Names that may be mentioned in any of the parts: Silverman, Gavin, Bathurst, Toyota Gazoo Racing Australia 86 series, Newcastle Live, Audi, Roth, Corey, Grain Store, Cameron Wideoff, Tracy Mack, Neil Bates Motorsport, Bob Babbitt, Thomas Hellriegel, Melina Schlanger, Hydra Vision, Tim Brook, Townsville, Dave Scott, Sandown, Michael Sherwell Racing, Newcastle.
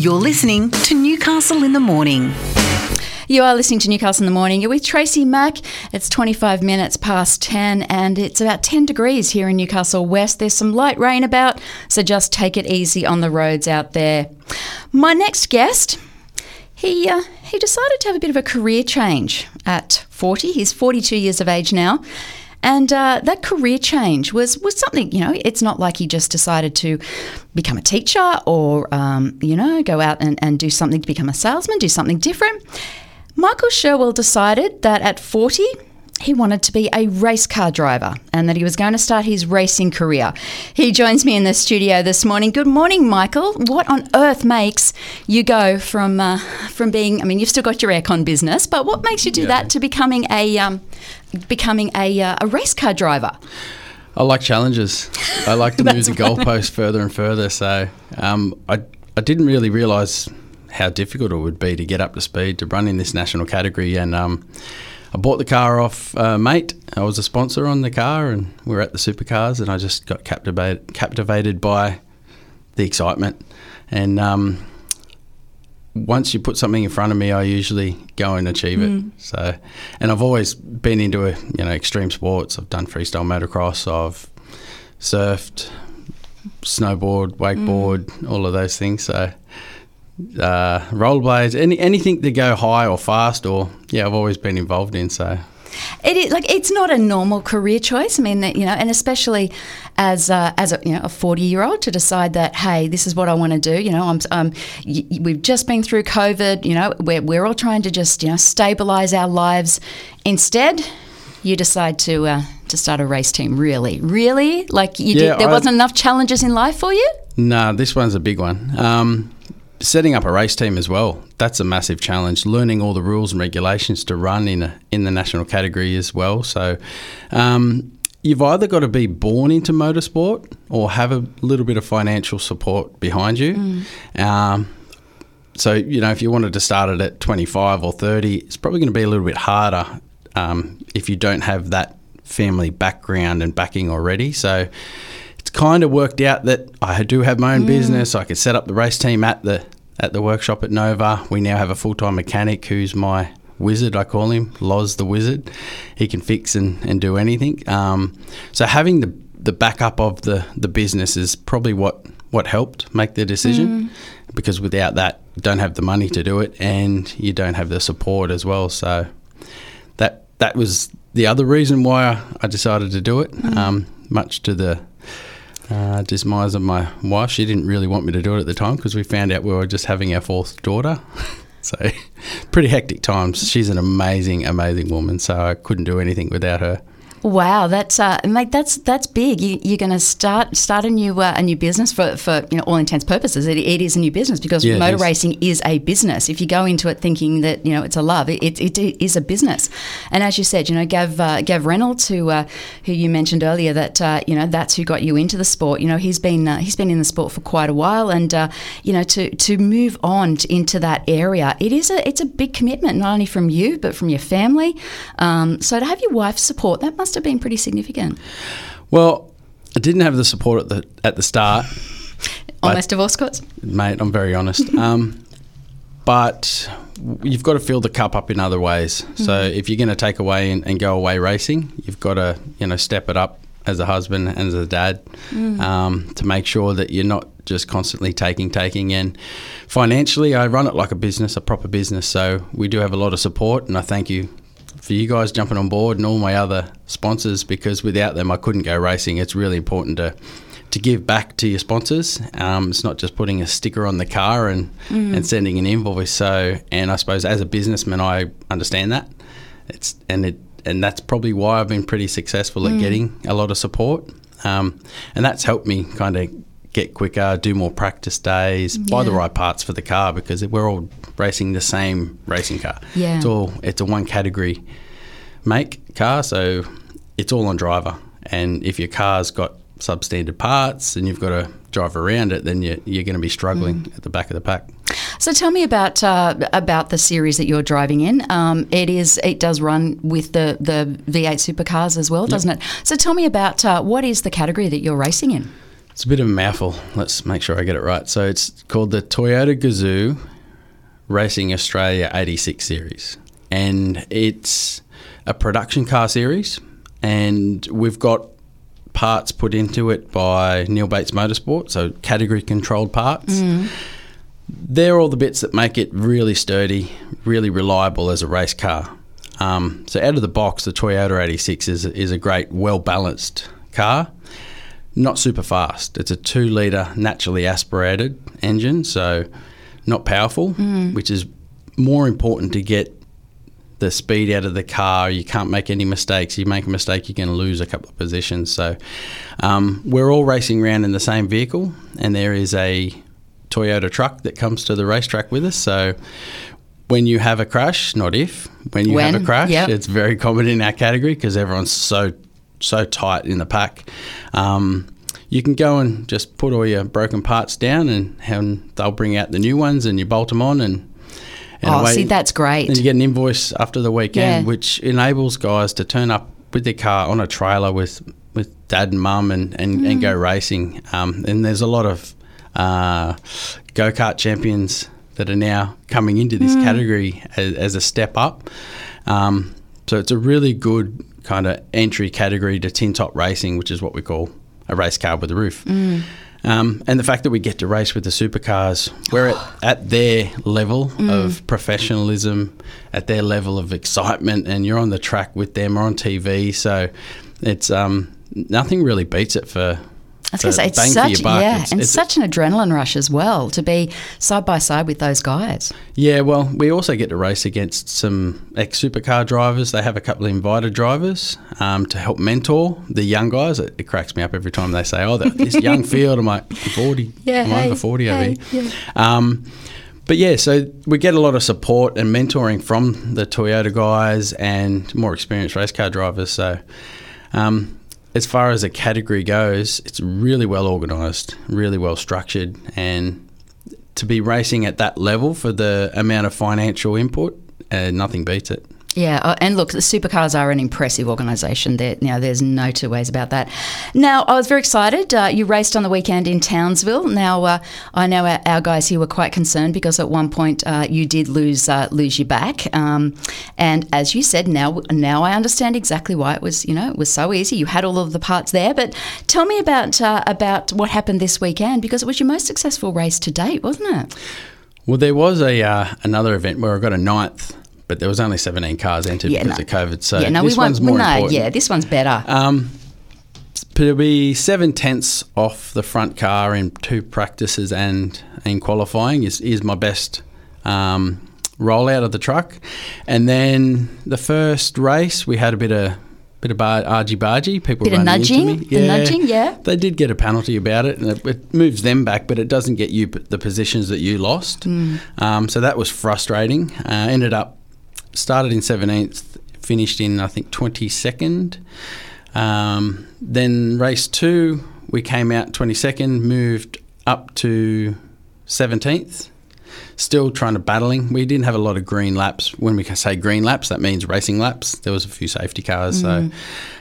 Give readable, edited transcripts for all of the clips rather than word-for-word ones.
You're listening to Newcastle in the Morning. You are listening to Newcastle in the Morning. You're with Tracy Mack. It's 25 minutes past 10 and it's about 10 degrees here in Newcastle West. There's some light rain about, so just take it easy on the roads out there. My next guest, he decided to have a bit of a career change at 40. He's 42 years of age now. And that career change was something, you know, it's not like he just decided to become a teacher or, go out and do something to become a salesman, do something different. Michael Sherwell decided that at 40, he wanted to be a race car driver and that he was going to start his racing career. He joins me in the studio this morning. Good morning, Michael. What on earth makes you go from being, I mean, you've still got your aircon business, but what makes you do that to becoming a race car driver? I like challenges. I like to move the goalposts further and further. So I didn't really realise how difficult it would be to get up to speed, to run in this national category. And I bought the car off a mate. I was a sponsor on the car and we were at the supercars, and I just got captivated by the excitement. And once you put something in front of me, I usually go and achieve it. So, and I've always been into extreme sports. I've done freestyle motocross, I've surfed, snowboard, wakeboard, all of those things. So rollerblades, anything to go high or fast, or I've always been involved in. So it is like, it's not a normal career choice. I mean, and especially as a 40-year-old to decide that, hey, this is what I want to do. We've just been through COVID. We're all trying to just stabilise our lives. Instead, you decide to start a race team. Really, like you did. There wasn't enough challenges in life for you. No, this one's a big one. Setting up a race team as well, that's a massive challenge. Learning all the rules and regulations to run in the national category as well. So you've either got to be born into motorsport or have a little bit of financial support behind you. So, if you wanted to start it at 25 or 30, it's probably going to be a little bit harder if you don't have that family background and backing already. So it's kind of worked out that I do have my own business. I could set up the race team at the workshop at Nova. We now have a full-time mechanic who's my wizard, I call him, Loz the Wizard. He can fix and do anything. So having the backup of the business is probably what helped make the decision, because without that, you don't have the money to do it and you don't have the support as well. So that was the other reason why I decided to do it, much to the demise of my wife. She didn't really want me to do it at the time because we found out we were just having our fourth daughter. So pretty hectic times. She's an amazing, amazing woman, so I couldn't do anything without her. Wow, that's big. You're going to start a new business for all intents and purposes. It is a new business because motor racing is a business. If you go into it thinking that it's a love, it is a business. And as you said, Gav Reynolds, who you mentioned earlier, that that's who got you into the sport. He's been in the sport for quite a while, and to move on into that area, it's a big commitment, not only from you but from your family. So to have your wife's support, that must have been pretty significant. Well, I didn't have the support at the start. Almost divorce courts? Mate, I'm very honest. But you've got to fill the cup up in other ways. So if you're going to take away and go away racing, you've got to step it up as a husband and as a dad, to make sure that you're not just constantly taking. And financially, I run it like a business, a proper business. So we do have a lot of support, and I thank you for you guys jumping on board and all my other sponsors, because without them I couldn't go racing. It's really important to give back to your sponsors. It's not just putting a sticker on the car and sending an invoice. So, and I suppose as a businessman I understand that. And that's probably why I've been pretty successful at getting a lot of support. And that's helped me kind of get quicker, do more practice days, buy the right parts for the car, because we're all racing the same racing car. Yeah. It's a one category make car, so it's all on driver. And if your car's got substandard parts and you've got to drive around it, then you're going to be struggling at the back of the pack. So tell me about the series that you're driving in. It does run with the V8 supercars as well, doesn't it? So tell me about what is the category that you're racing in? It's a bit of a mouthful. Let's make sure I get it right. So it's called the Toyota Gazoo Racing Australia 86 series. And it's a production car series. And we've got parts put into it by Neil Bates Motorsport, so category-controlled parts. Mm. They're all the bits that make it really sturdy, really reliable as a race car. So out of the box, the Toyota 86 is a great, well-balanced car. Not super fast. It's a 2-litre naturally aspirated engine, so not powerful, which is more important to get the speed out of the car. You can't make any mistakes. You make a mistake, you're going to lose a couple of positions. So we're all racing around in the same vehicle, and there is a Toyota truck that comes to the racetrack with us. So when you have a crash, not if, when you have a crash, yep. It's very common in our category because everyone's so tight in the pack. You can go and just put all your broken parts down and they'll bring out the new ones and you bolt them on and away. See, that's great. And you get an invoice after the weekend, which enables guys to turn up with their car on a trailer with dad and mum and go racing. And there's a lot of go-kart champions that are now coming into this category as a step up. So it's a really good kind of entry category to tin top racing, which is what we call a race car with a roof. And the fact that we get to race with the supercars, we're at their level of professionalism, at their level of excitement, and you're on the track with them or on TV. So it's nothing really beats it for I was going to say, it's such, it's such an adrenaline rush as well to be side by side with those guys. Yeah, well, we also get to race against some ex-supercar drivers. They have a couple of invited drivers to help mentor the young guys. It cracks me up every time they say, this young field. I'm like, 40, over 40 over here. But yeah, so we get a lot of support and mentoring from the Toyota guys and more experienced race car drivers. So... as far as a category goes, it's really well organised, really well structured, and to be racing at that level for the amount of financial input, nothing beats it. Yeah, and look, the supercars are an impressive organisation. There's no two ways about that. Now, I was very excited. You raced on the weekend in Townsville. Now, I know our guys here were quite concerned because at one point you did lose your back. And as you said, now I understand exactly why it was. It was so easy. You had all of the parts there. But tell me about what happened this weekend, because it was your most successful race to date, wasn't it? Well, there was another event where I got a ninth. But there was only 17 cars entered because of COVID. So this one's more important. Yeah, this one's better. It'll be 0.7 off the front car in two practices and in qualifying is my best rollout of the truck. And then the first race, we had a bit of argy-bargy. People running into me. Yeah, nudging, yeah. They did get a penalty about it, and it moves them back, but it doesn't get you the positions that you lost. So that was frustrating. Ended up... started in 17th, finished in, I think, 22nd. Then race 2, we came out 22nd, moved up to 17th. Still trying to battling. We didn't have a lot of green laps. When we say green laps, that means racing laps. There was a few safety cars. So,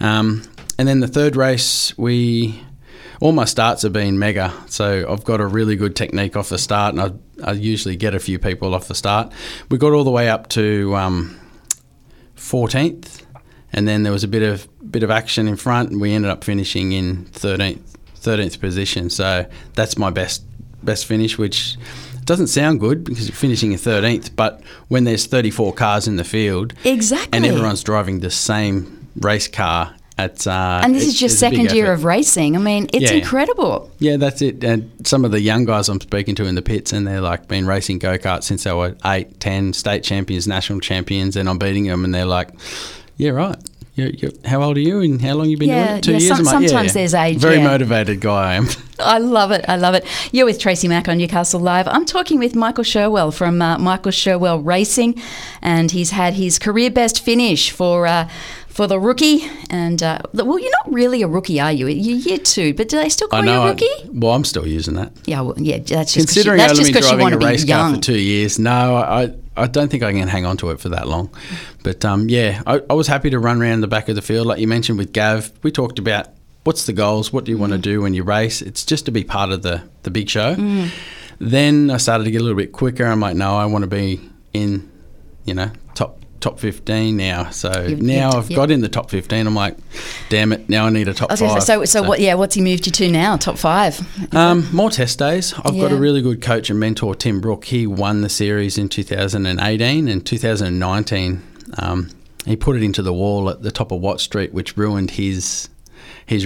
and then the third race, all my starts have been mega, so I've got a really good technique off the start, and I usually get a few people off the start. We got all the way up to 14th, and then there was a bit of action in front, and we ended up finishing in 13th position. So that's my best finish, which doesn't sound good because you're finishing in 13th, but when there's 34 cars in the field, and everyone's driving the same race car. And this is your second year of racing. I mean, it's incredible. Yeah, that's it. And some of the young guys I'm speaking to in the pits, and they're like been racing go-karts since they were 8, 10, state champions, national champions, and I'm beating them, and they're like, yeah, right. You're, how old are you and how long you been doing it? 2 years? Sometimes there's age. Very motivated guy I am. I love it. You're with Tracy Mack on Newcastle Live. I'm talking with Michael Sherwell from Michael Sherwell Racing, and he's had his career best finish for the rookie. And well, you're not really a rookie, are you? You're year 2, but do they still call you a rookie? Well, I'm still using that. Yeah, well, that's just considering that's only just because you want to be young. Driving a race car for 2 years. No, I don't think I can hang on to it for that long. But I was happy to run around the back of the field, like you mentioned with Gav. We talked about what's the goals, what do you want to do when you race? It's just to be part of the big show. Then I started to get a little bit quicker. I'm like, no, I want to be in, you know, top 15 now. So now I've got in the top 15. I'm like, damn it, now I need a top five. What's he moved you to now, top five? More test days. I've got a really good coach and mentor, Tim Brook. He won the series in 2018 and 2019. He put it into the wall at the top of Watt Street, which ruined his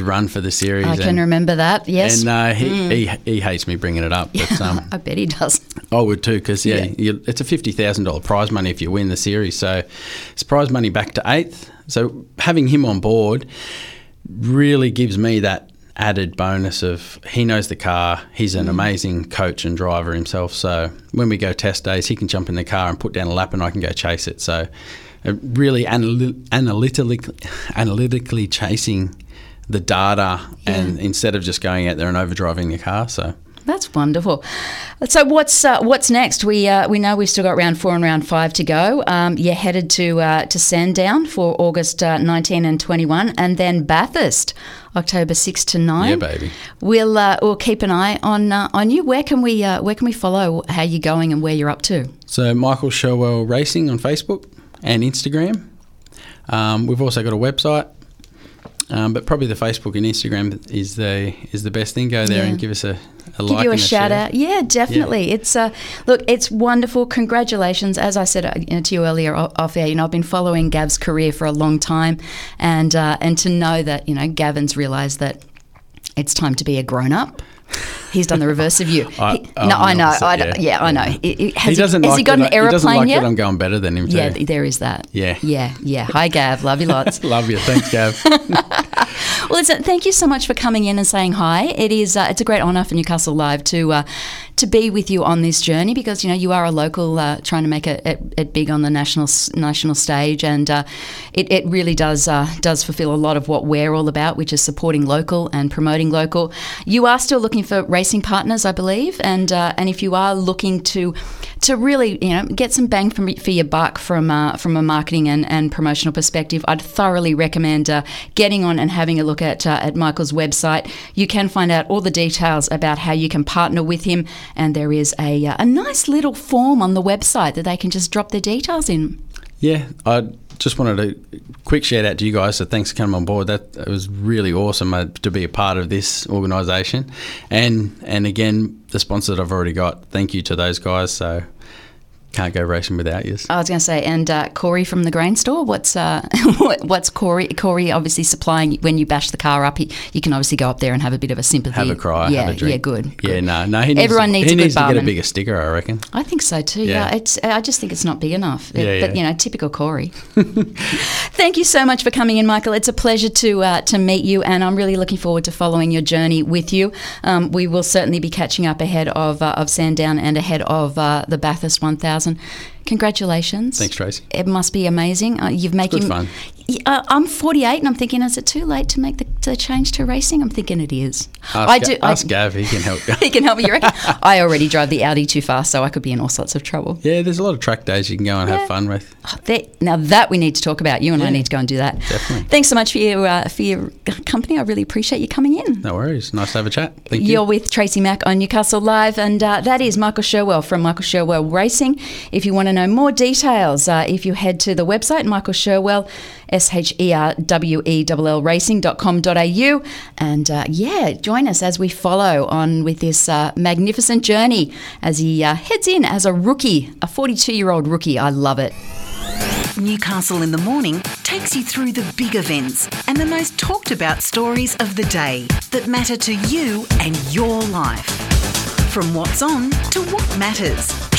run for the series. I can remember that, yes. And he hates me bringing it up. But, I bet he does. I would too, because it's a $50,000 prize money if you win the series. So it's prize money back to eighth. So having him on board really gives me that added bonus of he knows the car. He's an amazing coach and driver himself. So when we go test days, he can jump in the car and put down a lap and I can go chase it. So really analytically chasing the data and instead of just going out there and overdriving the car. So that's wonderful. So what's next? We know we've still got round 4 and round 5 to go. You're headed to Sandown for August 19 and 21, and then Bathurst October 6 to 9. Yeah, baby. We'll keep an eye on you. Where can we follow how you're going and where you're up to? So Michael Sherwell Racing on Facebook and Instagram. We've also got a website. But probably the Facebook and Instagram is the best thing. Go there and give us a like. Give you a shout out. Yeah, definitely. Yeah. It's it's wonderful. Congratulations. As I said to you earlier off air, I've been following Gav's career for a long time, and to know that Gavin's realised that it's time to be a grown up. He's done the reverse of you. I know. Has he got an aeroplane yet? He doesn't like that I'm going better than him too. Yeah, there is that. Yeah. Hi, Gav. Love you lots. Love you. Thanks, Gav. Well, listen, thank you so much for coming in and saying hi. It is it's a great honour for Newcastle Live to be with you on this journey because, you are a local trying to make it big on the national stage, and it really does fulfil a lot of what we're all about, which is supporting local and promoting local. You are still looking for racing partners, I believe, and if you are looking to really get some bang for your buck from a marketing and promotional perspective, I'd thoroughly recommend getting on and having a look at Michael's website. You can find out all the details about how you can partner with him, and there is a nice little form on the website that they can just drop their details in. Yeah, I just wanted a quick shout out to you guys, so thanks for coming on board. That was really awesome to be a part of this organisation, and again, the sponsors that I've already got, thank you to those guys, so can't go racing without you. I was going to say, and Corey from the Grain Store, what's Corey? Corey obviously supplying, when you bash the car up, you can obviously go up there and have a bit of a sympathy. Have a cry, have a drink. Yeah, good. Yeah, no. Everyone needs to get a bigger sticker, I reckon. I think so too, yeah. I just think it's not big enough. But, typical Corey. Thank you so much for coming in, Michael. It's a pleasure to meet you, and I'm really looking forward to following your journey with you. We will certainly be catching up ahead of Sandown and ahead of the Bathurst 1000. Congratulations. Thanks, Tracy. It must be amazing. It's good fun. I'm 48 and I'm thinking, is it too late to make the change to racing? I'm thinking it is. Ask Gav, he can help. He can help me, you reckon? I already drive the Audi too fast, so I could be in all sorts of trouble. Yeah, there's a lot of track days you can go and have fun with. Now that we need to talk about. You and I need to go and do that. Definitely. Thanks so much for your company. I really appreciate you coming in. No worries. Nice to have a chat. Thank you. You're with Tracy Mack on Newcastle Live, and that is Michael Sherwell from Michael Sherwell Racing. If you want to know more details, if you head to the website, Michael Sherwell, sherwellracing.com.au, and join us as we follow on with this magnificent journey as he heads in as a rookie, a 42-year-old rookie. I love it. Newcastle in the Morning takes you through the big events and the most talked about stories of the day that matter to you and your life. From what's on to what matters,